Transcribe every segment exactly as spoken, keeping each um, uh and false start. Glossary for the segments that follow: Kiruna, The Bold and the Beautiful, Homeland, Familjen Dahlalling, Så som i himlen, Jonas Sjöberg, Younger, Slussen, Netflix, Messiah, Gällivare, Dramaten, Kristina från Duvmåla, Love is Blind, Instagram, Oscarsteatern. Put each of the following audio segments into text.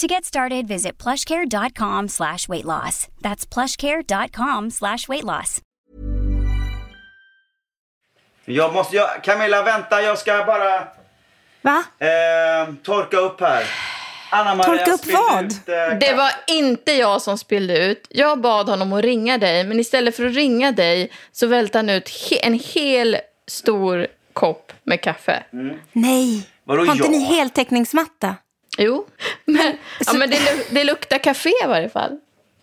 To get started, visit plushcare.com slash weight loss. That's plushcare.com slash weight loss. Jag måste, jag, Camilla, vänta, jag ska bara... Va? Eh, torka upp här. Anna-Maria torka upp vad? Ut, eh, det var inte jag som spillde ut. Jag bad honom att ringa dig, men istället för att ringa dig så välte han ut he- en hel stor kopp med kaffe. Mm. Nej, vadå, har inte jag? Ni heltäckningsmatta? Jo, men, ja, men det, det luktar kafé i varje fall.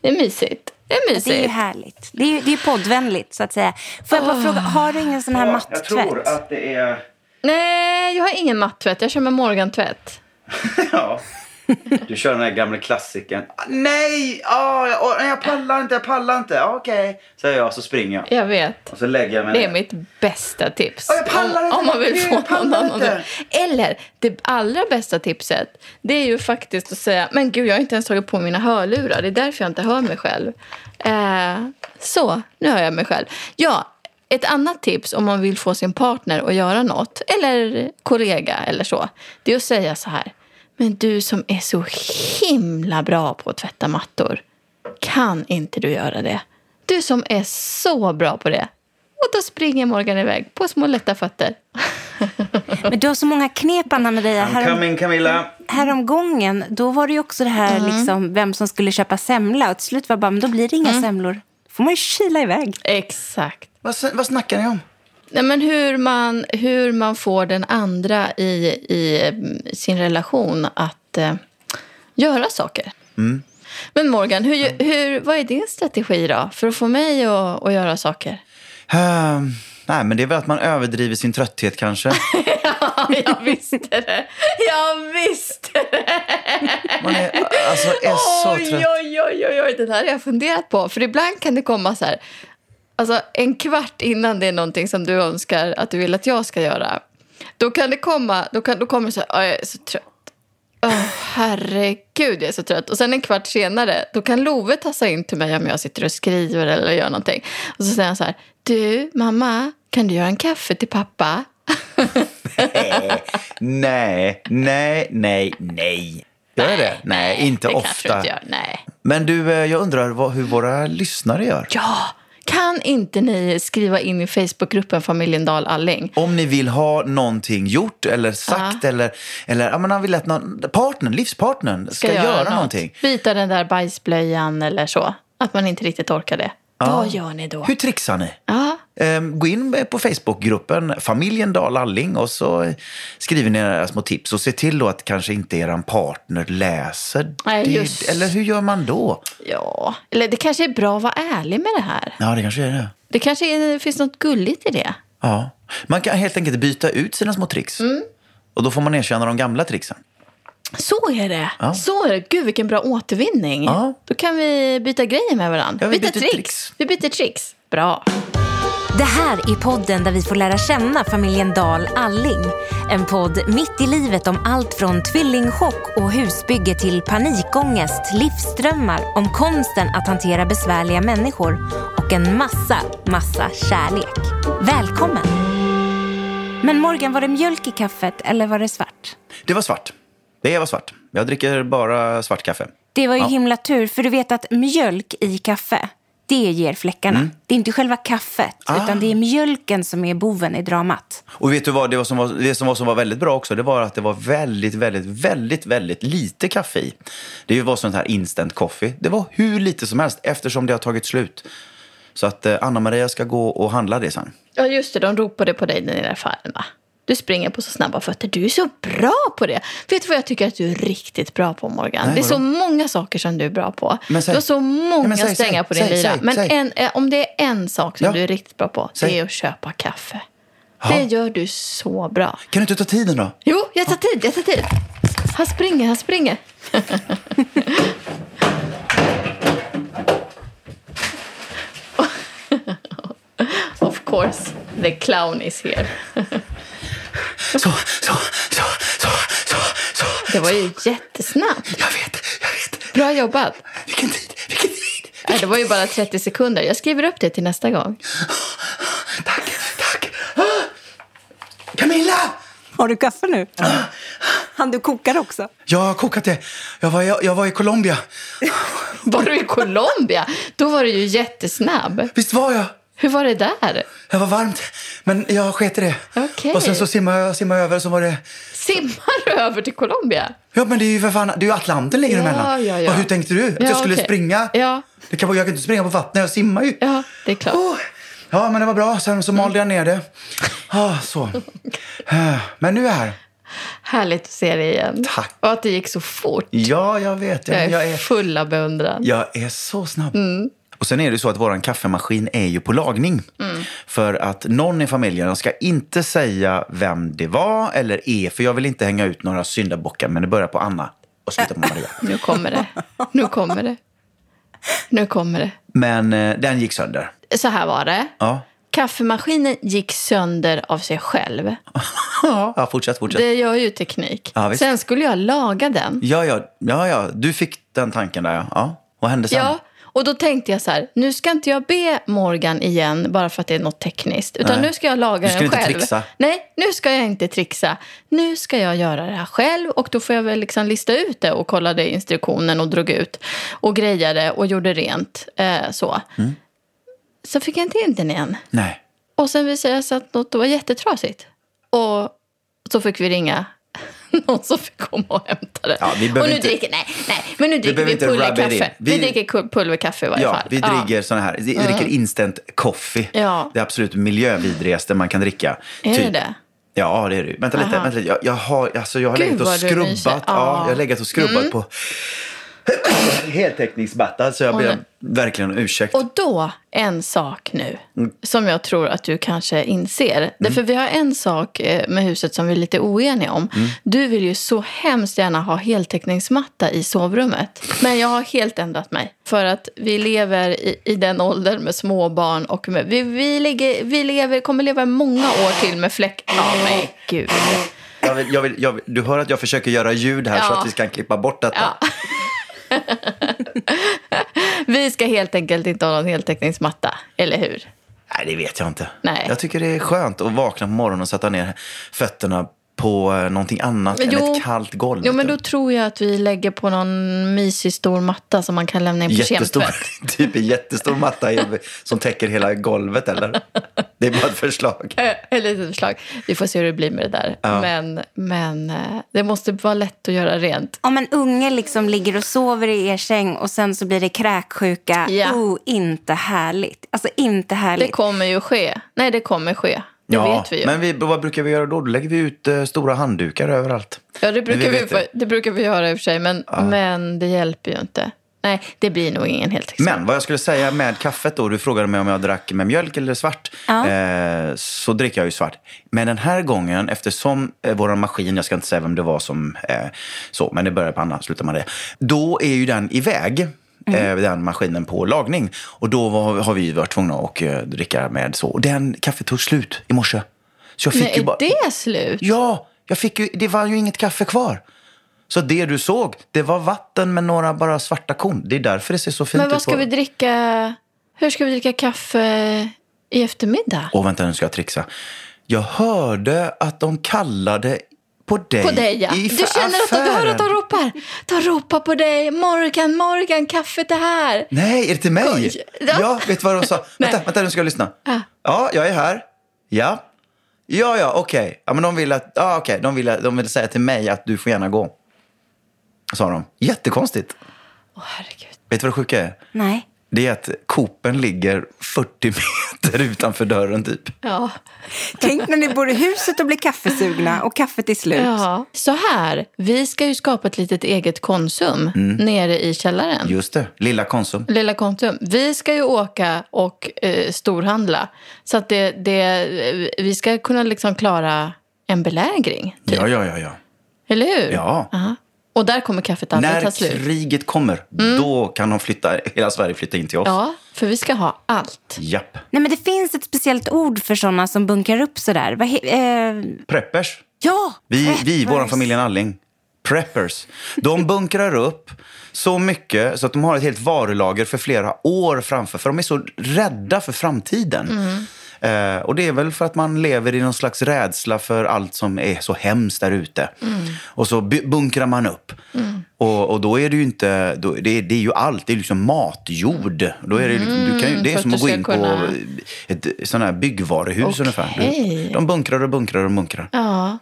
Det är mysigt. Det är mysigt. Det är ju härligt. Det är ju det är poddvänligt, så att säga. Får jag bara oh. fråga, har du ingen sån här oh, mattvätt? Jag tror att det är... Nej, jag har ingen mattvätt. Jag kör med morgontvätt. Ja, du kör den här gamla klassiken. Nej, oh, jag, oh, jag pallar inte, jag pallar inte. Oh, Okej, okay. säger jag, så springer jag. Jag vet. Och så lägger jag mig. Det är mitt bästa tips. Oh, jag pallar om, inte. Om man vill få någon annan. Eller, det allra bästa tipset, det är ju faktiskt att säga, men gud, jag har inte ens tagit på mina hörlurar. Det är därför jag inte hör mig själv. Eh, så, nu hör jag mig själv. Ja, ett annat tips om man vill få sin partner att göra något, eller kollega eller så, det är att säga så här. Men du som är så himla bra på att tvätta mattor, kan inte du göra det? Du som är så bra på det. Och då springer Morgan iväg på små lätta fötter. Men du har så många knep, Anna Maria. Härom, Camilla. Häromgången, då var det ju också det här mm. liksom, vem som skulle köpa semla. Och till slut var bara, men då blir det inga mm. semlor. Får man ju kila iväg. Exakt. Vad, vad snackar ni om? Nej, men hur man, hur man får den andra i, i sin relation att eh, göra saker. Mm. Men Morgan, hur, hur, vad är din strategi då för att få mig att, att göra saker? Uh, nej, men det är väl att man överdriver sin trötthet kanske. Ja, jag visste det. Jag visste det. Man är, alltså, är så oj, trött. Oj, oj, oj, oj. Det här har jag funderat på. För ibland kan det komma så här... Alltså en kvart innan det är någonting som du önskar att du vill att jag ska göra. Då kan det komma, då, kan, då kommer det så här, jag är så trött. Oh, herregud, jag är så trött. Och sen en kvart senare, då kan Love tassa in till mig om jag sitter och skriver eller gör någonting. Och så säger han så här, du mamma, kan du göra en kaffe till pappa? Nej, nej, nej, nej. Gör det? Nej, inte det ofta. Inte gör, nej. Men du, jag undrar vad, hur våra lyssnare gör. Ja, kan inte ni skriva in i Facebookgruppen Familjen Dahlalling? Om ni vill ha någonting gjort eller sagt uh-huh. eller, eller ja, men han vill att någon, partnern, livspartnern ska, ska göra, göra någonting. Byta den där bajsblöjan eller så. Att man inte riktigt orkar det. Uh-huh. Vad gör ni då? Hur trixar ni? Uh-huh. Ehm, gå in på Facebookgruppen Familjen Dahlalling och så skriver ni era små tips. Och se till då att kanske inte er partner läser nej, det. Just. Eller hur gör man då? Ja, eller det kanske är bra att vara ärlig med det här. Ja, det kanske är det. Det kanske är, det finns något gulligt i det. Ja, man kan helt enkelt byta ut sina små tricks. Mm. Och då får man erkänna de gamla tricksen. Så är det. Ja. Så är det. Gud, vilken bra återvinning. Ja. Då kan vi byta grejer med varandra. Ja, vi byta byter tricks. tricks. Vi byter tricks. Bra. Det här är podden där vi får lära känna familjen Dahlalling. En podd mitt i livet om allt från tvillingchock och husbygge till panikångest, livsdrömmar, om konsten att hantera besvärliga människor och en massa, massa kärlek. Välkommen! Men Morgan, var det mjölk i kaffet eller var det svart? Det var svart. Det var svart. Jag dricker bara svart kaffe. Det var ju ja. himla tur, för du vet att mjölk i kaffe, det ger fläckarna. Mm. Det är inte själva kaffet, ah. utan det är mjölken som är boven i dramat. Och vet du vad, det, var som var, det som, var, som var väldigt bra också, det var att det var väldigt, väldigt, väldigt, väldigt lite kaffe i. Det var sånt här instant coffee. Det var hur lite som helst, eftersom det har tagit slut. Så att Anna-Maria ska gå och handla det sen. Ja just det, de ropade på dig i den affären va? Du springer på så snabba fötter. Du är så bra på det. Vet du vad jag tycker att du är riktigt bra på, Morgan? Nej, det är så många saker som du är bra på. Säg, du har så många säg, strängar på säg, din lira. Men en, om det är en sak som ja. du är riktigt bra på, säg. det är att köpa kaffe. Ha. Det gör du så bra. Kan du inte ta tiden då? Jo, jag tar tid, jag tar tid. Han springer, han springer. course, the clown is here. så, så, så, så, så, så. Det var ju jättesnabbt. Jag vet, jag vet. Bra jobbat. Vilken tid, vilken tid. Vilken... Nej, det var ju bara trettio sekunder. Jag skriver upp det till nästa gång. Tack, tack. Camilla! Har du kaffe nu? Han du kokar också? Jag har kokat det. Jag var, jag, jag var i Colombia. Var du i Colombia? Då var du ju jättesnabb. Visst var jag? Hur var det där? Det var varmt, men jag sket i det. Okay. Och sen så simmade jag simmade över, så var det... Simmar du över till Colombia? Ja, men det är ju för fan, det är ju Atlanten ligger emellan. Ja, ja, ja. Hur tänkte du? Att ja, jag skulle okay. springa? Ja. Det kan, jag kan inte springa på vattnet, jag simmar ju. Ja, det är klart. Oh. Ja, men det var bra. Sen så malde jag ner det. Ah, så. Men nu är här. Härligt att se dig igen. Tack. Och att det gick så fort. Ja, jag vet. Jag, jag, är, jag är full av beundran. Jag är så snabb. Mm. Och sen är det så att våran kaffemaskin är ju på lagning. Mm. För att någon i familjen ska inte säga vem det var eller är. För jag vill inte hänga ut några syndabockar. Men det börjar på Anna och slutar på Maria. Nu kommer det. Nu kommer det. Nu kommer det. Men eh, den gick sönder. Så här var det. Ja. Kaffemaskinen gick sönder av sig själv. Ja, fortsätt, fortsätt. Det gör ju teknik. Ja, sen skulle jag laga den. Ja, ja, ja, ja. Du fick den tanken där, ja. Ja. Vad hände sen? Ja, och då tänkte jag så här, nu ska inte jag be Morgan igen bara för att det är något tekniskt. Utan nej. Nu ska jag laga den själv. Inte trixa. Nej, nu ska jag inte trixa. Nu ska jag göra det här själv. Och då får jag väl liksom lista ut det och kollade instruktionen och drog ut. Och grejade och gjorde rent eh, så. Mm. Så fick jag inte in den igen. Nej. Och sen visade jag sig att något var jättetrasigt. Och så fick vi ringa någon som fick komma och hämta det. Ja, vi och nu inte, dricker, nej, nej, men nu dricker vi pulverkaffe. Vi, vi dricker pulverkaffe i varje ja, fall. Vi dricker ja. såna här, vi dricker mm. instant coffee. Ja. Det är absolut miljövidrigaste man kan dricka. Är det typ. det? Ja, det är det. Vänta Aha. lite, vänta lite. Jag, jag har, alltså, jag har Gud, legat och skrubbat. Ja, jag har legat och skrubbat mm. på... heltäckningsmatta, så jag ber verkligen om ursäkt. Och då en sak nu mm. som jag tror att du kanske inser. Mm. Därför vi har en sak med huset som vi är lite oeniga om. Mm. Du vill ju så hemskt gärna ha heltäckningsmatta i sovrummet. Men jag har helt ändrat mig. För att vi lever i, i den åldern med småbarn. Och med, vi, vi, ligger, vi lever, kommer leva många år till med fläck. Oh my gud. Jag vill, jag vill, jag vill, du hör att jag försöker göra ljud här ja. så att vi kan klippa bort detta. Ja. Vi ska helt enkelt inte ha någon heltäckningsmatta, eller hur? Nej, det vet jag inte. Nej. Jag tycker det är skönt att vakna på morgonen och sätta ner fötterna på någonting annat jo, än ett kallt golv. Jo, men då tror jag att vi lägger på någon mysig stor matta som man kan lämna in på kemtvätt. Typ en jättestor matta som täcker hela golvet, eller? Det är bara ett förslag. Ett litet förslag. Vi får se hur det blir med det där. Ja. Men, men det måste vara lätt att göra rent. Om en unge liksom ligger och sover i er säng och sen så blir det kräksjuka. Ja. Oh, inte härligt. Alltså, inte härligt. Det kommer ju ske. Nej, det kommer ske. Det ja, vet vi ju. Men vi, vad brukar vi göra då? Då lägger vi ut eh, stora handdukar överallt. Ja, det brukar, vi, det. det brukar vi göra i och för sig, men, ah. men det hjälper ju inte. Nej, det blir nog ingen helt. Men vad jag skulle säga med kaffet då, du frågade mig om jag drack med mjölk eller svart, ah. eh, så dricker jag ju svart. Men den här gången, eftersom eh, vår maskin, jag ska inte säga vem det var som, eh, så, men det börjar på Anna, slutar man det. Då är ju den iväg. Mm. Den maskinen på lagning. Och då var, har vi varit tvungna att uh, dricka med så. Och den kaffe tog slut i morse. Så jag fick men ju bara... är det slut? Ja, jag fick ju, det var ju inget kaffe kvar. Så det du såg, det var vatten med några bara svarta korn. Det är därför det ser så fint ut. Men vad ska på... vi dricka? Hur ska vi dricka kaffe i eftermiddag? Åh, oh, vänta, nu ska jag trixa. Jag hörde att de kallade... På dig, på dig ja. Du känner att de, du hör att de ropar. De ropar på dig. Morgan, Morgan, kaffet är här. Nej, är det till mig? Ja, ja vet du vad de sa? vänta, vänta, nu ska jag lyssna. Ah. Ja, jag är här. Ja, ja, ja okej. Okay. Ja, men de vill att, ja, okej. Okay. De, vill, de vill säga till mig att du får gärna gå. Sa de. Jättekonstigt. Åh, oh, herregud. Vet du vad det sjuka är? Nej. Det är att Copen ligger fyrtio meter utanför dörren typ. Ja. Tänk när ni bor i huset och blir kaffesugna och kaffet är slut. Ja. Så här, vi ska ju skapa ett litet eget konsum mm. nere i källaren. Just det, lilla konsum. Lilla konsum. Vi ska ju åka och eh, storhandla. Så att det, det, vi ska kunna liksom klara en belägring. Typ. Ja, ja, ja, ja. Eller hur? Ja. Aha. Och där kommer kaffet alltid ta slut. När kriget kommer, mm. då kan de flytta, hela Sverige flytta in till oss. Ja, för vi ska ha allt. Japp. Nej, men det finns ett speciellt ord för sådana som bunkrar upp sådär. Va, eh... Preppers. Ja, vi, preppers. Vi, vår familjen Alling. Preppers. De bunkrar upp så mycket så att de har ett helt varulager för flera år framför. För de är så rädda för framtiden. Mm. Uh, och det är väl för att man lever i någon slags rädsla för allt som är så hemskt där ute. Mm. Och så b- bunkrar man upp. Mm. Och, och då är det ju inte... Då, det, det är ju allt. Det är liksom matjord. Då är det, mm, du kan ju, det är som att gå in kunna... på ett sån här byggvaruhus okay. ungefär. De bunkrar och bunkrar och bunkrar. Ja.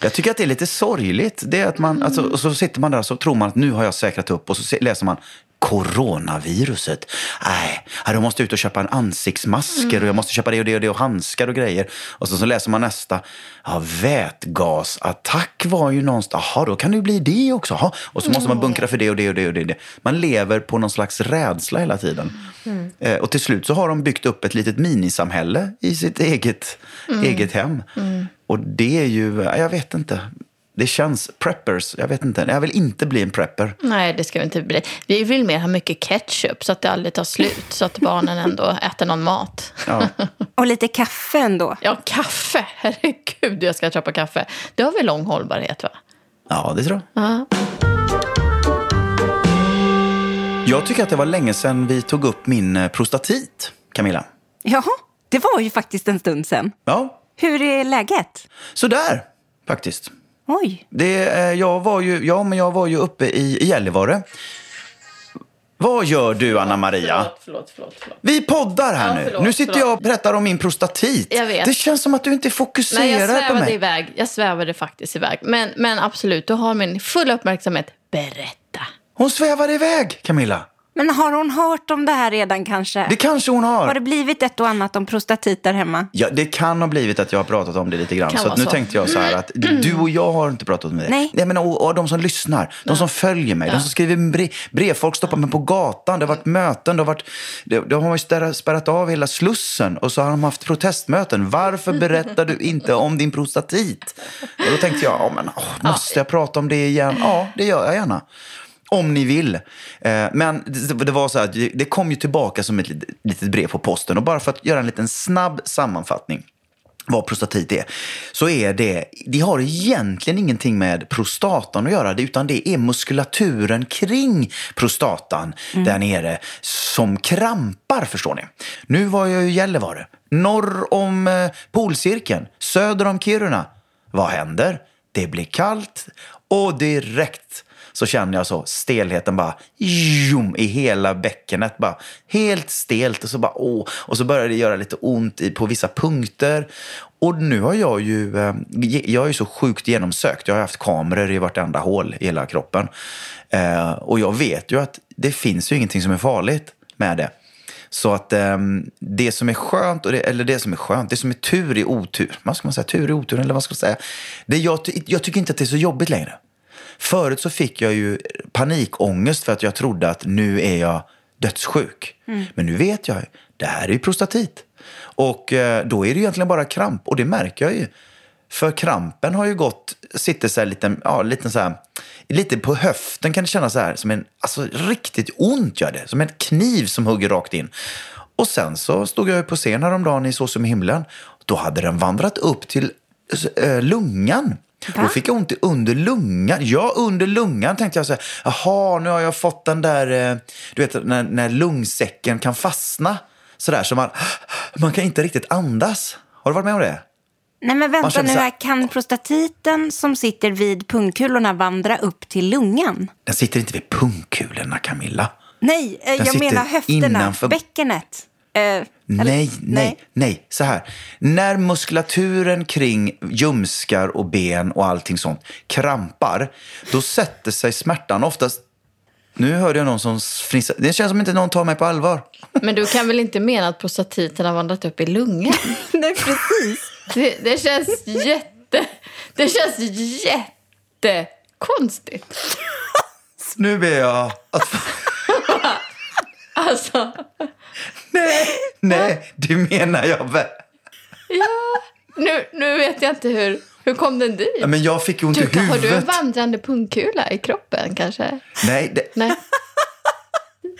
Jag tycker att det är lite sorgligt. Det är att man, mm. alltså, och så sitter man där och så tror man att nu har jag säkrat upp. Och så läser man... Coronaviruset. Nej, jag måste ut och köpa en ansiktsmasker mm. och jag måste köpa det och det och det och handskar och grejer. Och så, så läser man nästa. Ja, vätgasattack var ju någonstans. Jaha, då kan det ju bli det också. Aha. Och så måste man bunkra för det och det och det och det. Man lever på någon slags rädsla hela tiden. Mm. Eh, och till slut så har de byggt upp ett litet minisamhälle i sitt eget, mm. eget hem. Mm. Och det är ju, jag vet inte... Det känns preppers, jag vet inte. Jag vill inte bli en prepper. Nej, det ska vi inte bli. Vi vill mer ha mycket ketchup så att det aldrig tar slut. Så att barnen ändå äter någon mat. Ja. Och lite kaffe ändå. Ja, kaffe. Herregud, jag ska köpa kaffe. Det har väl lång hållbarhet, va? Ja, det tror jag. Uh-huh. Jag tycker att det var länge sedan vi tog upp min prostatit, Camilla. Ja, det var ju faktiskt en stund sedan. Ja. Hur är läget? Sådär, faktiskt. Oj. Det, eh, jag, var ju, ja, men jag var ju uppe i, i Gällivare. Vad gör du, Anna-Maria? Förlåt, förlåt, förlåt, förlåt. Vi poddar här ja, nu. Förlåt, nu sitter förlåt. jag och berättar om min prostatit. Jag vet. Det känns som att du inte fokuserar Nej, jag svävade på mig. Iväg. Jag svävade faktiskt iväg. Men, men absolut, du har min fulla uppmärksamhet. Berätta. Hon svävade iväg, Camilla. Men har hon hört om det här redan kanske? Det kanske hon har. Har det blivit ett och annat om prostatit där hemma? Ja, det kan ha blivit att jag har pratat om det lite grann. Så, att nu så. tänkte jag så här att du och jag har inte pratat om det. Nej. Nej men, och, och de som lyssnar, de Nej. som följer mig, ja. de som skriver brev, folk stoppar mig på gatan. Det har varit möten, det har varit, de har ju spärrat av hela Slussen. Och så har de haft protestmöten. Varför berättar du inte om din prostatit? Och då tänkte jag, oh, men, oh, måste jag prata om det igen? Ja, det gör jag gärna. Om ni vill. Men det var så att det kom ju tillbaka som ett litet brev på posten. Och bara för att göra en liten snabb sammanfattning vad prostatit är, så är det, det har egentligen ingenting med prostatan att göra, utan det är muskulaturen kring prostatan mm. där nere som krampar, förstår ni. Nu var jag ju i Gällivare, norr om polcirkeln, söder om Kiruna. Vad händer? Det blir kallt och direkt så känner jag så stelheten bara jum, i hela bäckenet bara helt stelt och så bara åh och så börjar det göra lite ont i, på vissa punkter. Och nu har jag ju jag är ju så sjukt genomsökt. Jag har haft kameror i vartenda hål i hela kroppen. Eh, och jag vet ju att det finns ju ingenting som är farligt med det. Så att eh, det som är skönt och det, eller det som är skönt, det som är tur i otur. Vad ska man säga? Tur i otur eller vad ska man säga? Det jag jag tycker inte att det är så jobbigt längre. Förut så fick jag ju panikångest för att jag trodde att nu är jag dödssjuk. Mm. Men nu vet jag, det här är ju prostatit. Och då är det egentligen bara kramp. Och det märker jag ju. För krampen har ju gått, sitter så här lite, ja, lite så här, lite på höften kan det kännas så här. Som en, alltså riktigt ont gör det. Som en kniv som hugger rakt in. Och sen så stod jag ju på scen häromdagen i Så som i himlen. Då hade den vandrat upp till äh, lungan. Va? Då fick jag ont under lungan. Ja, under lungan tänkte jag så här, jaha, nu har jag fått den där, du vet, när, när lungsäcken kan fastna. Sådär, så man, man kan inte riktigt andas. Har du varit med om det? Nej, men vänta nu här, kan prostatiten som sitter vid pungkulorna vandra upp till lungan? Den sitter inte vid pungkulorna, Camilla. Nej, eh, jag menar höfterna, innanför... bäckenet. Uh, nej, nej, nej. Så här. När muskulaturen kring ljumskar och ben och allting sånt krampar, då sätter sig smärtan oftast. Nu hörde jag någon som fnissar. Det känns som inte någon tar mig på allvar. Men du kan väl inte mena att prostatiten har vandrat upp i lungan? Nej, precis. Det, det känns jätte... Det känns jättekonstigt. Nu ber jag att... Alltså... Nej, nej, det menar jag väl. Ja, nu, nu vet jag inte hur... Hur kom den dit? Ja, men jag fick ju ont i huvudet. Har du en vandrande pungkula i kroppen kanske? Nej. Det... Nej.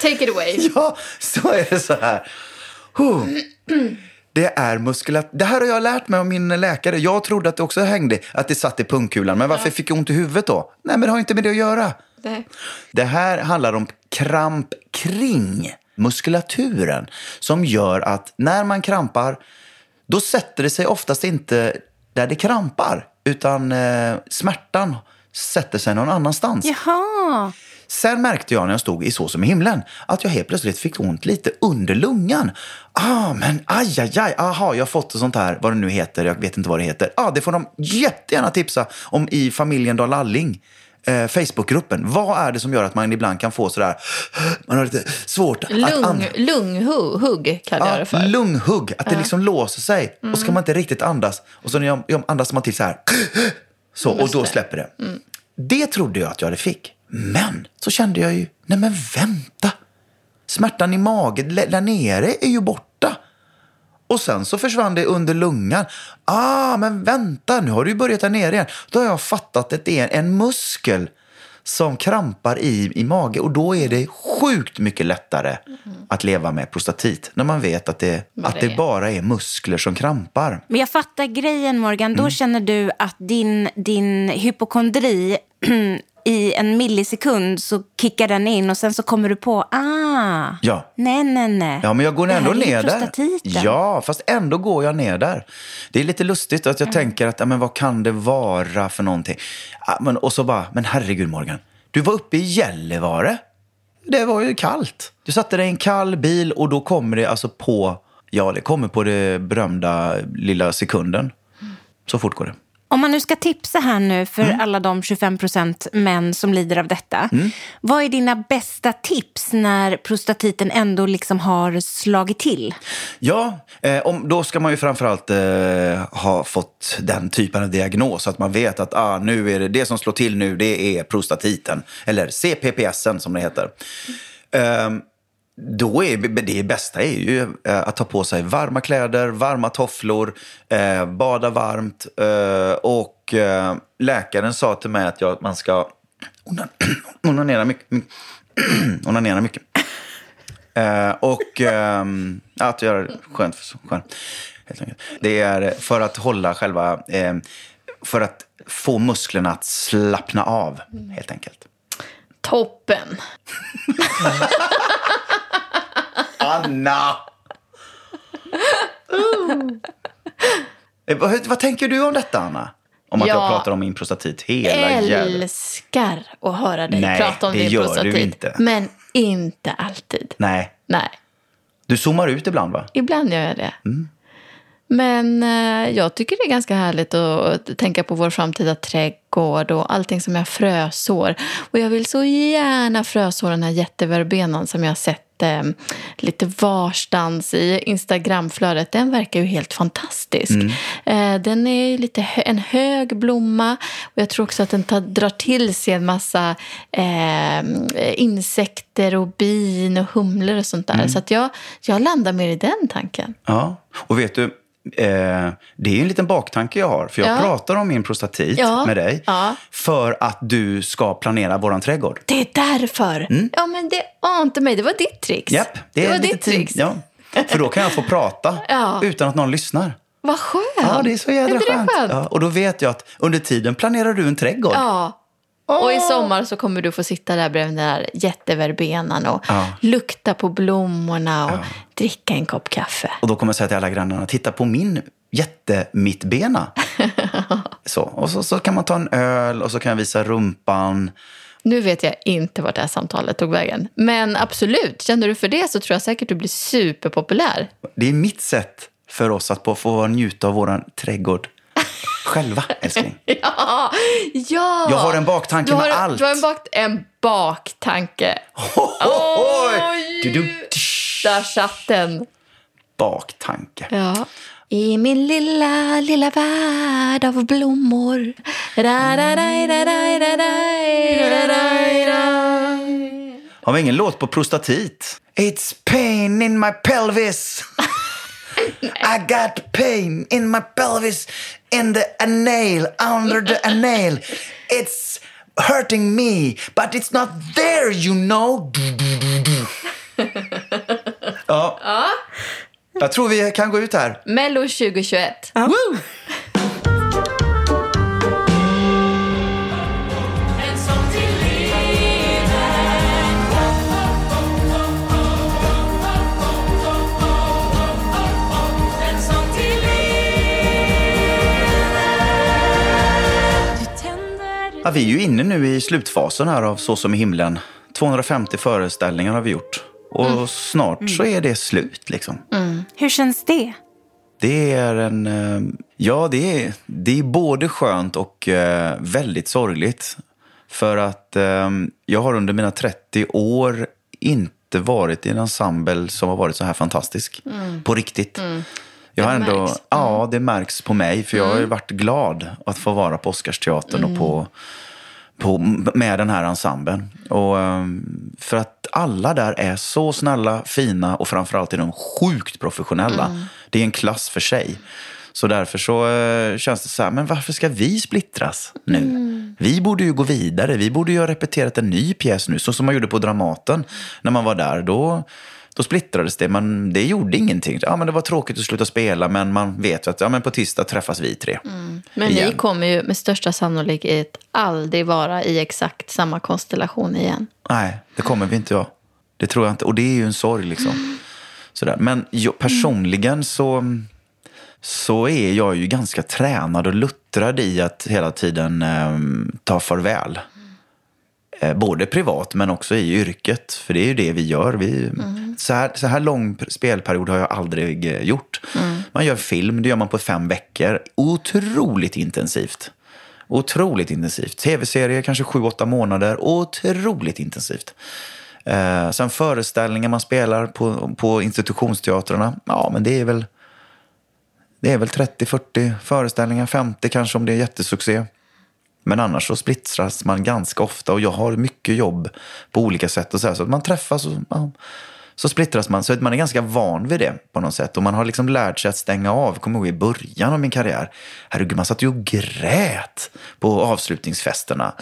Take it away. Ja, så är det så här. Oh. Det är muskulat. Det här har jag lärt mig av min läkare. Jag trodde att det också hängde, att det satt i pungkulan. Men varför ja. fick jag ont i huvudet då? Nej, men det har inte med det att göra. Nej. Det här handlar om kramp kring muskulaturen. Som gör att när man krampar, då sätter det sig oftast inte... där det krampar, utan eh, smärtan sätter sig någon annanstans. Jaha. Sen märkte jag när jag stod i Så som i himlen att jag helt plötsligt fick ont lite under lungan. Ah, men aj, aj, aj. Aha, jag har fått sånt här, vad det nu heter. Jag vet inte vad det heter. Ah, det får de jättegärna tipsa om i Familjen Dahlalling. Eh, Facebookgruppen. Vad är det som gör att man ibland kan få sådär, man har lite svårt lung, att andas. Lunghugg kan jag ah, göra för. Lunghugg, att uh. det liksom låser sig mm. och så kan man inte riktigt andas. Och så när jag, jag andas man till så här, så, och då släpper det. Mm. Det trodde jag att jag hade fick. Men så kände jag ju, nej men vänta. Smärtan i magen där nere är ju borta. Och sen så försvann det under lungan. Ah, men vänta, nu har du ju börjat där nere igen. Då har jag fattat att det är en muskel som krampar i, i mage. Och då är det sjukt mycket lättare mm. att leva med prostatit. När man vet att det, att det bara är muskler som krampar. Men jag fattar grejen, Morgan. Då mm. känner du att din, din hypokondri... i en millisekund så kickar den in och sen så kommer du på ah, ja. nej, nej, nej. Ja, men jag går ändå ner där. Ja, fast ändå går jag ner där. Det är lite lustigt att jag mm. tänker att, men vad kan det vara för någonting? Men, och så bara, men herregud Morgan, du var uppe i Gällivare. Det var ju kallt. Du satte dig i en kall bil och då kommer det alltså på, ja det kommer på det berömda lilla sekunden. Mm. Så fort går det. Om man nu ska tipsa här nu för mm. alla de tjugofem procent män som lider av detta. Mm. Vad är dina bästa tips när prostatiten ändå liksom har slagit till? Ja, eh, om, då ska man ju framförallt eh, ha fått den typen av diagnos. Så att man vet att ah, nu är det, det som slår till nu, det är prostatiten. Eller C P P S:en som det heter. Mm. Eh, Då är det bästa är ju att ta på sig varma kläder, varma tofflor, eh, bada varmt. Eh, och eh, läkaren sa till mig att jag, man ska onan, onanera mycket. onanera mycket. Eh, och eh, att göra skönt. skönt helt enkelt. Det är för att hålla själva, eh, för att få musklerna att slappna av helt enkelt. Toppen. Anna. Uh. Vad tänker du om detta, Anna? Om att ja, jag pratar om min prostatit hela jävla... älskar att höra dig Nej, prata om din prostatit. Nej, det gör du inte. Men inte alltid. Nej. Nej. Du zoomar ut ibland, va? Ibland gör jag det. Mm. Men eh, jag tycker det är ganska härligt att, att tänka på vår framtida trädgård och allting som jag frösår. Och jag vill så gärna fröså den här jätteverbenan som jag har sett eh, lite varstans i Instagramflödet. Den verkar ju helt fantastisk. Mm. Eh, den är ju lite hö- en hög blomma och jag tror också att den tar, drar till sig en massa eh, insekter och bin och humlor och sånt där. Mm. Så att jag, jag landar mer i den tanken. Ja, och vet du... Eh, det är ju en liten baktanke jag har. För jag ja. pratar om min prostatit ja. med dig ja. för att du ska planera våran trädgård. Det är därför mm. Ja, men det ante mig, det var ditt tricks. Japp, det, det var ditt tricks ja. För då kan jag få prata ja. utan att någon lyssnar. Vad skönt. Ja, det är så jädra är skönt, skönt? Ja, och då vet jag att under tiden planerar du en trädgård. Ja. Och i sommar så kommer du få sitta där bredvid den här jätteverbenan och ja. lukta på blommorna och ja. dricka en kopp kaffe. Och då kommer jag säga till alla grannarna, titta på min jättemittbena. så, och så, så kan man ta en öl och så kan jag visa rumpan. Nu vet jag inte vart det här samtalet tog vägen. Men absolut, känner du för det så tror jag säkert du blir superpopulär. Det är mitt sätt för oss att få njuta av våran trädgård. Själva, älskling. ja, ja. Jag har en baktanke har, med allt. Du har en, bak, en baktanke. Oj! Du, du, där satt den. Baktanke. Ja. I min lilla, lilla värld av blommor. Har vi ingen låt på prostatit? It's pain in my pelvis. I got pain in my pelvis, in the anal, under the anal. It's hurting me, but it's not there, you know. Ja. Ja. Jag tror vi kan gå ut här. Mello tjugo tjugoett. Ja. Woo! Ja, vi är ju inne nu i slutfasen här av Så som i himlen. tvåhundrafemtio föreställningar har vi gjort. Och mm. snart mm. så är det slut liksom. Mm. Hur känns det? Det är en... Ja, det är, det är både skönt och eh, väldigt sorgligt. För att eh, jag har under mina trettio år inte varit i en ensemble som har varit så här fantastisk. Mm. På riktigt. Mm. Jag har ändå, märks. Ja, det märks på mig. För jag har ju varit glad att få vara på Oscarsteatern mm. och på, på, med den här ensemblen. Och, för att alla där är så snälla, fina och framförallt är de sjukt professionella. Mm. Det är en klass för sig. Så därför så känns det så här, men varför ska vi splittras nu? Mm. Vi borde ju gå vidare. Vi borde ju ha repeterat en ny pjäs nu. Så som man gjorde på Dramaten när man var där då... Då splittrades det, men det gjorde ingenting. Ja, men det var tråkigt att sluta spela, men man vet att ja, men på tisdag träffas vi tre. Mm. Men igen. Vi kommer ju med största sannolikhet aldrig vara i exakt samma konstellation igen. Nej, det kommer vi inte, ja. Det tror jag inte. Och det är ju en sorg liksom. Mm. Sådär. Men jag, personligen så, så är jag ju ganska tränad och luttrad i att hela tiden eh, ta farväl. Både privat men också i yrket. För det är ju det vi gör. Vi, mm. så, här, så här lång spelperiod har jag aldrig gjort. Mm. Man gör film, det gör man på fem veckor. Otroligt intensivt. Otroligt intensivt. Tv-serier kanske sju, åtta månader. Otroligt intensivt. Eh, sen föreställningar man spelar på, på institutionsteaterna. Ja, men det är väl, det är väl trettio fyrtio föreställningar. femtio kanske om det är jättesuccé. Men annars så splittras man ganska ofta och jag har mycket jobb på olika sätt och så här, så att man träffas och man, så splittras man, så att man är ganska van vid det på något sätt och man har liksom lärt sig att stänga av. Kommer ihåg i början av min karriär, herregud, man satt ju och grät på avslutningsfesterna.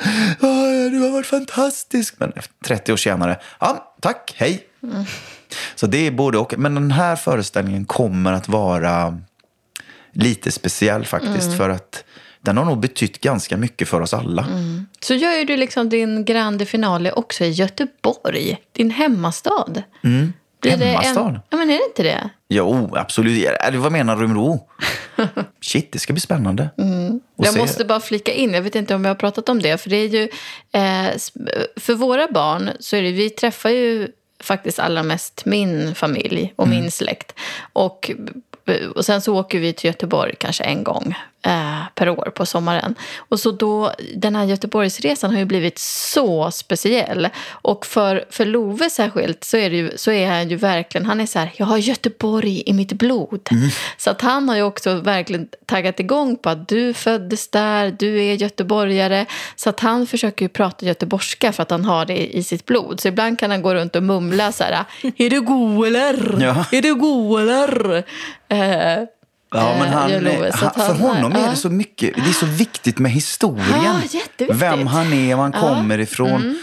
Du har varit fantastisk, men trettio år senare, ja, tack, hej. Mm. Så det är både och, men den här föreställningen kommer att vara lite speciell faktiskt mm. för att den har nog betytt ganska mycket för oss alla. Mm. Så gör ju du liksom din grande finale också i Göteborg. Din hemmastad. Mm. Hemmastad? En... Ja, men är det inte det? Jo, absolut. Eller vad menar du med då? Shit, det ska bli spännande. Mm. Jag se. måste bara flika in. Jag vet inte om jag har pratat om det. För det är ju... Eh, för våra barn så är det... Vi träffar ju faktiskt allra mest min familj och mm. min släkt. Och... Och sen så åker vi till Göteborg kanske en gång eh, per år på sommaren. Och så då, den här Göteborgsresan har ju blivit så speciell. Och för, för Love särskilt så är, det ju, så är han ju verkligen, han är så här, jag har Göteborg i mitt blod. Mm. Så att han har ju också verkligen taggat igång på att du föddes där, du är göteborgare. Så att han försöker ju prata göteborgska för att han har det i sitt blod. Så ibland kan han gå runt och mumla så här, är du god eller? Ja. Är du god eller? Uh, ja, men han, Lovis, han, han, för honom är uh. det så mycket. Det är så viktigt med historien. Uh, vem han är, var han uh. kommer ifrån. Mm.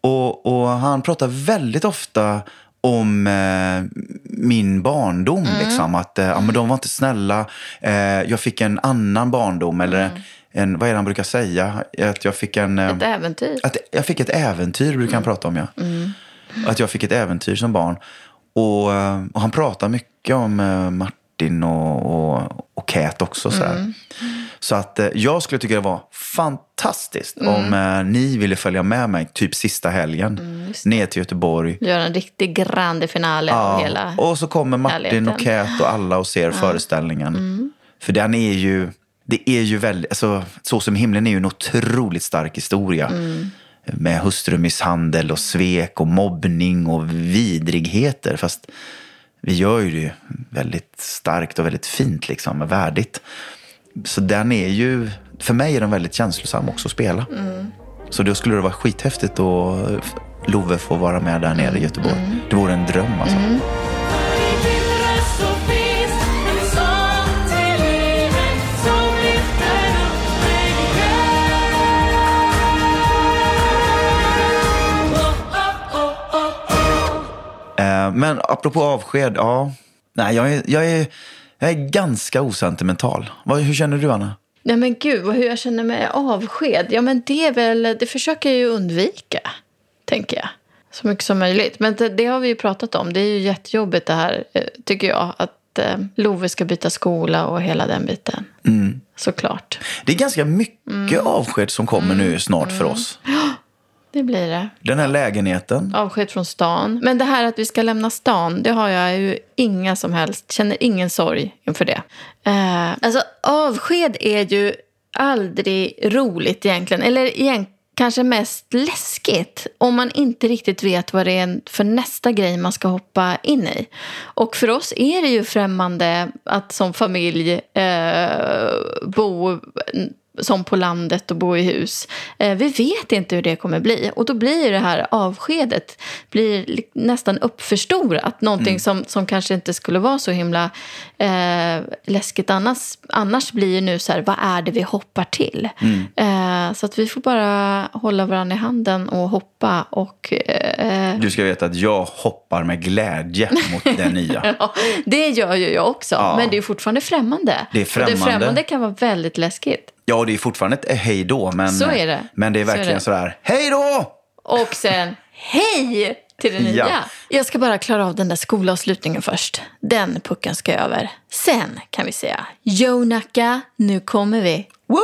Och, och han pratar väldigt ofta om eh, min barndom. Mm. Liksom, att eh, ja, men de var inte snälla. Eh, jag fick en annan barndom. Eller mm. en, vad är det han brukar säga? Att jag fick en, eh, ett äventyr. Att jag fick ett äventyr brukar mm. han prata om, ja. Mm. Att jag fick ett äventyr som barn. Och, och han pratar mycket om eh, Martin. Och, och, och Kät också så, här. Mm. Så att eh, jag skulle tycka det var fantastiskt mm. om eh, ni ville följa med mig typ sista helgen mm, ner till Göteborg, gör en riktig grande finale ja. Av hela, och så kommer Martin härligheten. Och Kät och alla och ser ja. Föreställningen mm. för den är ju det är ju väldigt, alltså, Så som himlen är ju en otroligt stark historia mm. med hustrumisshandel och svek och mobbning och vidrigheter, fast vi gör ju det väldigt starkt och väldigt fint liksom, och värdigt. Så den är ju, för mig är den väldigt känslosam också att spela. Mm. Så då skulle det vara skithäftigt att Love får vara med där nere i Göteborg. Mm. Det vore en dröm alltså. Mm. Men apropå avsked, ja. Nej, jag är, jag är, jag är ganska osentimental. Hur känner du, Anna? Nej men gud, hur jag känner mig avsked. Ja men det är väl, det försöker jag ju undvika, tänker jag. Så mycket som möjligt. Men det, det har vi ju pratat om. Det är ju jättejobbigt det här, tycker jag. Att eh, Love ska byta skola och hela den biten. Mm. Såklart. Det är ganska mycket mm. avsked som kommer mm. nu snart mm. för oss. Ja, det blir det. Den här lägenheten. Avsked från stan. Men det här att vi ska lämna stan, det har jag ju inga som helst. Känner ingen sorg inför det. Eh, alltså avsked är ju aldrig roligt egentligen. Eller egentligen. Kanske mest läskigt om man inte riktigt vet vad det är för nästa grej man ska hoppa in i. Och för oss är det ju främmande att som familj eh, bo som på landet och bo i hus. Eh, vi vet inte hur det kommer bli. Och då blir det här avskedet blir nästan uppförstorat. Någonting mm. som, som kanske inte skulle vara så himla eh, läskigt annars. Annars blir nu så här, vad är det vi hoppar till? Mm. Eh, så att vi får bara hålla varandra i handen och hoppa. Och, eh, du ska veta att jag hoppar med glädje mot det nya. Ja, det gör ju jag också. Ja. Men det är fortfarande främmande. Det är främmande. Och det främmande kan vara väldigt läskigt. Ja, det är fortfarande ett hej då, men så är det. Men det är verkligen så är det. Sådär, hej då! Och sen, hej till det nya. Ja. Jag ska bara klara av den där skolavslutningen först. Den pucken ska över. Sen kan vi säga, Jonaka, nu kommer vi. Woo!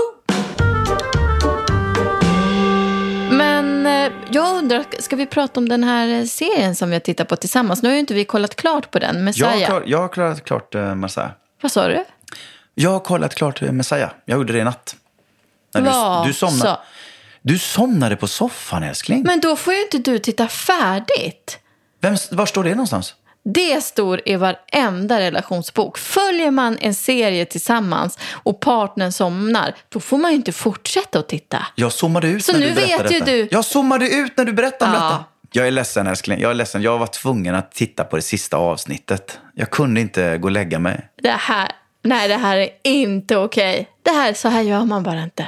Men jag undrar, ska vi prata om den här serien som vi har tittat på tillsammans? Nu har ju inte vi kollat klart på den, Messiah. Jag har, klar, jag har klarat klart uh, Messiah. Vad sa du? Jag har kollat klart Messiah. Jag gjorde det i natt. När Va, du, du, somnade, du somnade på soffan, älskling. Men då får ju inte du titta färdigt. Vem, var står det någonstans? Det står i varenda relationsbok. Följer man en serie tillsammans och partnern somnar, då får man ju inte fortsätta att titta. Jag zoomade ut Så när nu du berättade vet ju detta. Du... Jag zoomade ut när du berättade om ja. detta. Jag är ledsen, älskling. Jag är ledsen. Jag var tvungen att titta på det sista avsnittet. Jag kunde inte gå och lägga mig. Det här... Nej, det här är inte okej. Det här, så här gör man bara inte.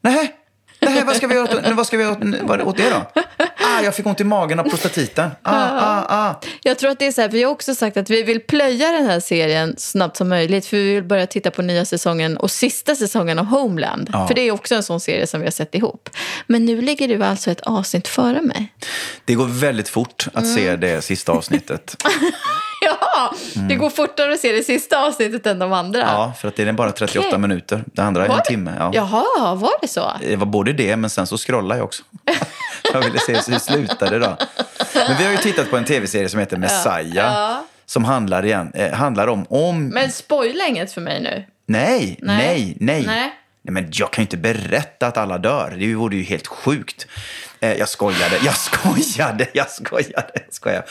Nej, det här, vad ska vi göra åt, vad ska vi göra åt det då? Ah, jag fick ont i magen av prostatiten. Ah, ah, ah. Jag tror att det är så här, vi har också sagt att vi vill plöja den här serien snabbt som möjligt. För vi vill börja titta på nya säsongen och sista säsongen av Homeland. Ah. För det är också en sån serie som vi har sett ihop. Men nu ligger du alltså ett avsnitt före mig. Det går väldigt fort att mm. se det sista avsnittet. Ja, mm. det går fortare att se det sista avsnittet än de andra. Ja, för att det är bara trettioåtta okay. minuter. Det andra är var en det? timme. Ja. Jaha, var det så? Det var både det, men sen så scrollade jag också. Jag ville se hur det slutade då. Men vi har ju tittat på en tv-serie som heter Messiah. Ja. Ja. Som handlar, igen, eh, handlar om... om... Men spoila inget för mig nu. Nej, nej, nej. nej. nej. Nej, men jag kan ju inte berätta att alla dör. Det vore ju helt sjukt. Eh, jag skojade, jag skojade, jag skojade, jag skojade.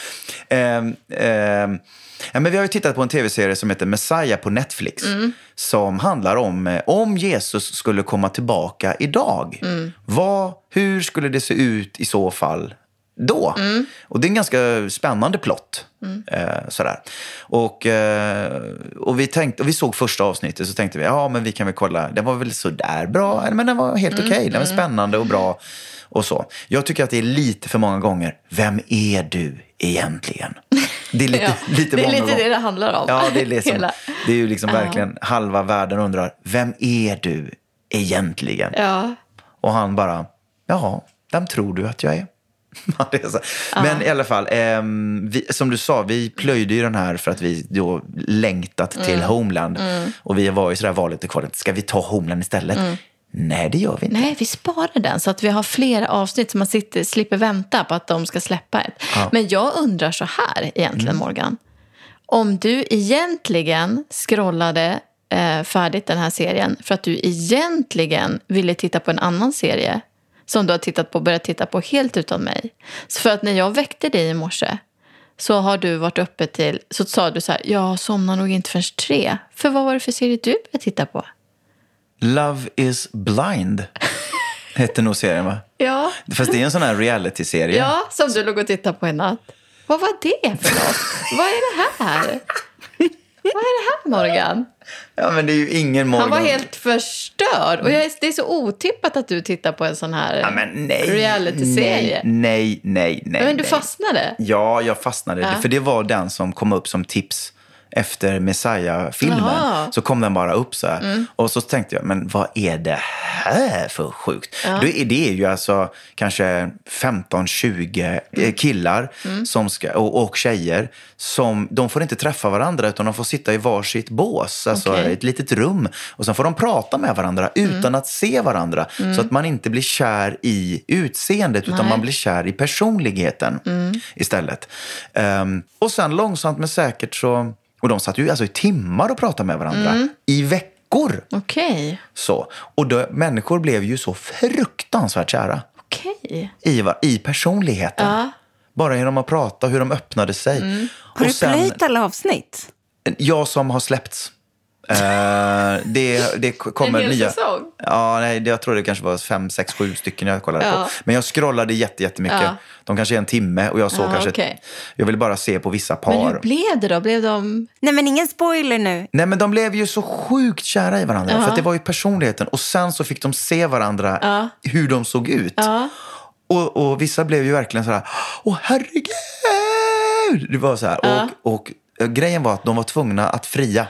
Eh, eh, ja, men vi har ju tittat på en tv-serie som heter Messiah på Netflix. Mm. Som handlar om, om Jesus skulle komma tillbaka idag. Mm. Vad, hur skulle det se ut i så fall då? Mm. Och det är en ganska spännande plott. Mm. Eh, sådär. Och, eh, och, vi tänkte, och vi såg första avsnittet så tänkte vi, ja men vi kan väl kolla, det var väl sådär bra, men det var helt mm. okej, okay. Det var spännande och bra och så. Jag tycker att det är lite för många gånger, vem är du egentligen? Det är lite, ja, lite, det, är lite det det handlar om. Ja, det är, liksom, det är ju liksom uh-huh. verkligen halva världen undrar, vem är du egentligen? Ja. Och han bara, jaha, vem tror du att jag är? Men i alla fall, eh, vi, som du sa, vi plöjde ju den här för att vi då längtat till mm. Homeland. Mm. Och vi var ju sådär valet och kvar, ska vi ta Homeland istället? Mm. Nej, det gör vi inte. Nej, vi sparar den så att vi har flera avsnitt som man sitter, slipper vänta på att de ska släppa ett. Ja. Men jag undrar så här egentligen, mm. Morgan. Om du egentligen scrollade eh, färdigt den här serien för att du egentligen ville titta på en annan serie som du har tittat på och börjat titta på helt utan mig. Så för att när jag väckte dig i morse så har du varit uppe till... Så sa du så här, jag somnar nog inte förrän tre. För vad var det för serie du började titta på? Love is Blind hette nog serien, va? Ja. Fast det är en sån här reality-serie. Ja, som du låg och tittade på en natt. Vad var det för något? Vad är det här? Vad är det här för Morgan? Ja, men det är ju ingen Morgan. Han var helt förstörd. Och jag, det är så otippat att du tittar på en sån här ja, men nej, reality-serie. Nej, nej, nej, nej. Men du nej. fastnade? Ja, jag fastnade. Ja. För det var den som kom upp som tips efter Messiah-filmen. Aha. Så kom den bara upp så här. Mm. Och så tänkte jag, men vad är det här för sjukt? Ja. Det, är, det är ju alltså kanske femton tjugo killar mm. som ska, och, och tjejer som, de får inte träffa varandra utan de får sitta i varsitt bås, alltså okay. ett litet rum. Och sen får de prata med varandra utan mm. att se varandra. Mm. Så att man inte blir kär i utseendet utan Nej. man blir kär i personligheten mm. istället. Um, och sen långsamt men säkert så. Och de satt ju alltså i timmar och pratade med varandra. Mm. I veckor. Okej. Så. Och då, människor blev ju så fruktansvärt kära. Okej. I, I personligheten. Ja. Bara hur de har pratat, hur de öppnade sig. Mm. Har och du plöjt alla avsnitt? Jag som har släppts. uh, det, det kommer en nya säsong. Ja, nej, jag tror det kanske var fem, sex, sju stycken jag kollade ja. på. Men jag scrollade jätte, jättemycket ja. De kanske är en timme och jag såg ja, kanske okay. ett, jag ville bara se på vissa par. Men hur blev det då? Blev de... Nej, men ingen spoiler nu. Nej, men de blev ju så sjukt kära i varandra ja. För att det var ju personligheten. Och sen så fick de se varandra ja. Hur de såg ut ja. och, och vissa blev ju verkligen så här: åh herregud. Det var så här ja. och, och, och grejen var att de var tvungna att fria.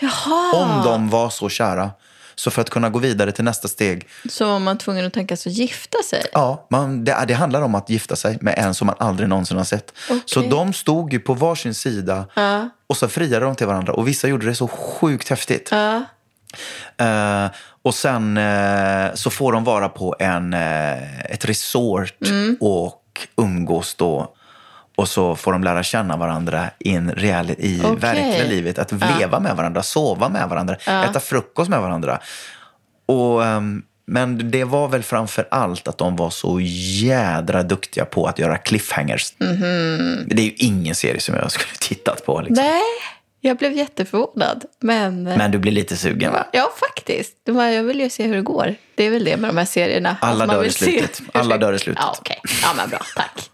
Jaha. Om de var så kära. Så för att kunna gå vidare till nästa steg så var man tvungen att tänka sig att gifta sig. Ja, man, det, det handlar om att gifta sig med en som man aldrig någonsin har sett. Okay. Så de stod ju på varsin sida ja. Och så friade de till varandra. Och vissa gjorde det så sjukt häftigt ja. uh, Och sen uh, så får de vara på en, uh, ett resort mm. och umgås då. Och så får de lära känna varandra in real, i okay. verkliga livet. Att leva uh. med varandra, sova med varandra, uh. äta frukost med varandra. Och, um, men det var väl framför allt att de var så jädra duktiga på att göra cliffhangers. Mm-hmm. Det är ju ingen serie som jag skulle tittat på. Liksom. Nej, jag blev jätteförvånad. Men, men du blir lite sugen, va? Ja, faktiskt. Jag vill ju se hur det går. Det är väl det med de här serierna. Alla alltså, dör i slutet. Alla dör i slutet. Ja, okej. Okay. Ja, men bra. Tack.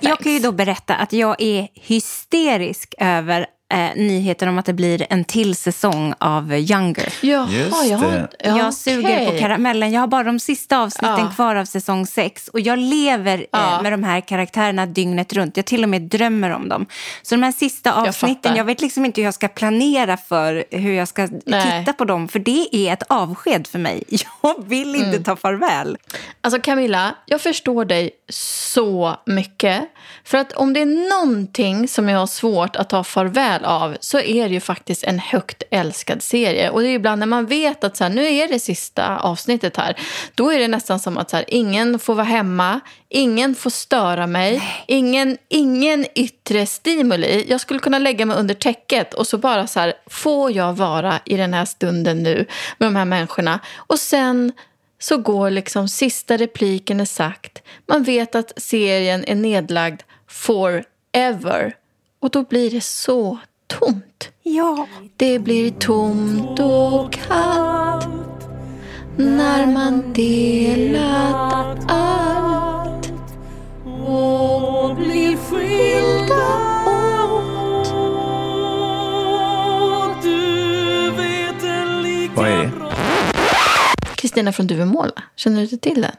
Jag kan ju då berätta att jag är hysterisk över eh, nyheten om att det blir en till säsong av Younger. Jaha, jag, har, ja, jag suger okay. på karamellen. Jag har bara de sista avsnitten ja. kvar av säsong sex. Och jag lever ja. eh, med de här karaktärerna dygnet runt. Jag till och med drömmer om dem. Så de här sista avsnitten, jag, jag vet liksom inte hur jag ska planera för hur jag ska Nej. titta på dem. För det är ett avsked för mig. Jag vill inte mm. ta farväl. Alltså Camilla, jag förstår dig så mycket. För att om det är någonting som jag har svårt att ta farväl av så är det ju faktiskt en högt älskad serie. Och det är ju ibland när man vet att så här, nu är det sista avsnittet här. Då är det nästan som att så här, ingen får vara hemma. Ingen får störa mig. Ingen, ingen yttre stimuli. Jag skulle kunna lägga mig under täcket och så bara så här, får jag vara i den här stunden nu med de här människorna? Och sen... så går liksom sista repliken är sagt. Man vet att serien är nedlagd forever. Och då blir det så tomt. Ja. Det blir tomt och kallt när man delat allt och blir skilda. Vad är det? Kristina från Duvmåla. Känner du till den?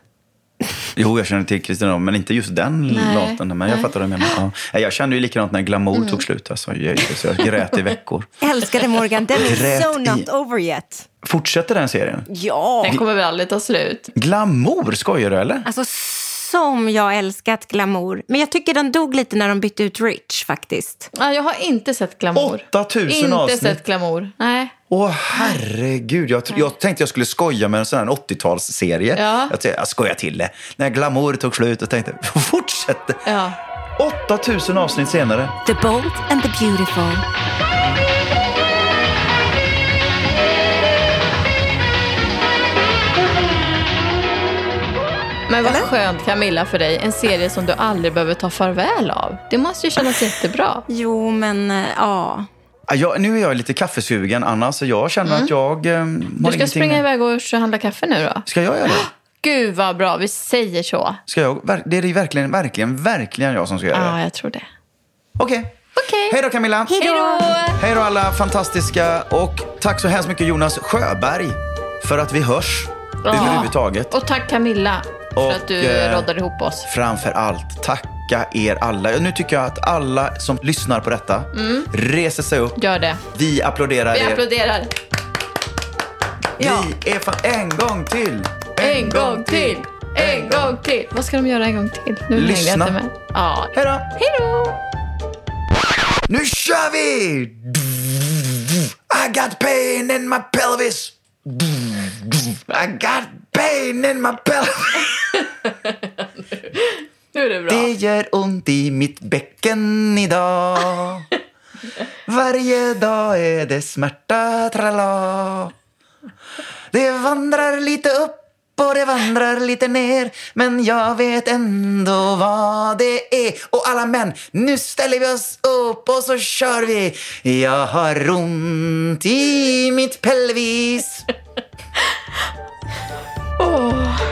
Jo, jag känner till Kristina, men inte just den nej, låten. Men nej. jag fattar det med mig. Ja. Jag kände ju likadant när Glamour mm. tog slut. Alltså, jag, så jag grät i veckor. Älskade Morgan, den är so not over yet. Fortsätter den serien? Ja. Den kommer väl aldrig ta slut. Glamour, skojar du eller? Alltså, som jag älskat Glamour. Men jag tycker den dog lite när de bytte ut Rich faktiskt. Ja, jag har inte sett Glamour. åtta tusen avsnitt. Inte sett Glamour, nej. Åh, herregud. Jag, jag tänkte jag skulle skoja med en sån här åttio-talsserie. Ja. Jag, jag skojar till det. När Glamour tog slut och tänkte, fortsätt. Ja. åtta tusen avsnitt senare. The Bold and the Beautiful. Men vad skönt Camilla för dig. En serie som du aldrig behöver ta farväl av. Det måste ju kännas jättebra. Jo, men ja... Jag, nu är jag lite kaffesugen, Anna, så jag känner mm. att jag... Eh, du ska springa med. iväg och handla kaffe nu då? Ska jag göra det? Gud vad bra, vi säger så. Ska jag, det är verkligen, verkligen, verkligen jag som ska göra ah, det. Ja, jag tror det. Okej, okay. Okej. Hej då Camilla. Hej då. Hej då alla fantastiska. Och tack så hemskt mycket Jonas Sjöberg för att vi hörs överhuvudtaget. Och tack Camilla för och, att du eh, roddade ihop oss. Framför allt tacka er alla. Nu tycker jag att alla som lyssnar på detta mm. reser sig upp. Gör det. Vi applåderar Vi er. applåderar. Vi ja. är fan en gång till. En, en gång till. En, en gång till. Vad ska de göra en gång till? Nu lyssna. Med. Ja. Hej då. Hej då. Nu kör vi! I got pain in my pelvis. I got pain in my pelvis. nu, nu är det bra. Det gör ont i mitt bäcken idag. Varje dag är det smärta, tralla. Det vandrar lite upp och det vandrar lite ner, men jag vet ändå vad det är. Och alla män, nu ställer vi oss upp och så kör vi. Jag har ont i mitt pelvis. oh.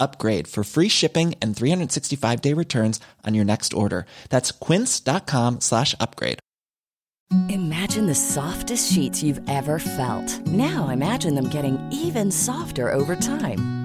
upgrade for free shipping and three sixty-five day returns on your next order. That's quince.com slash upgrade. Imagine the softest sheets you've ever felt. Now imagine them getting even softer over time.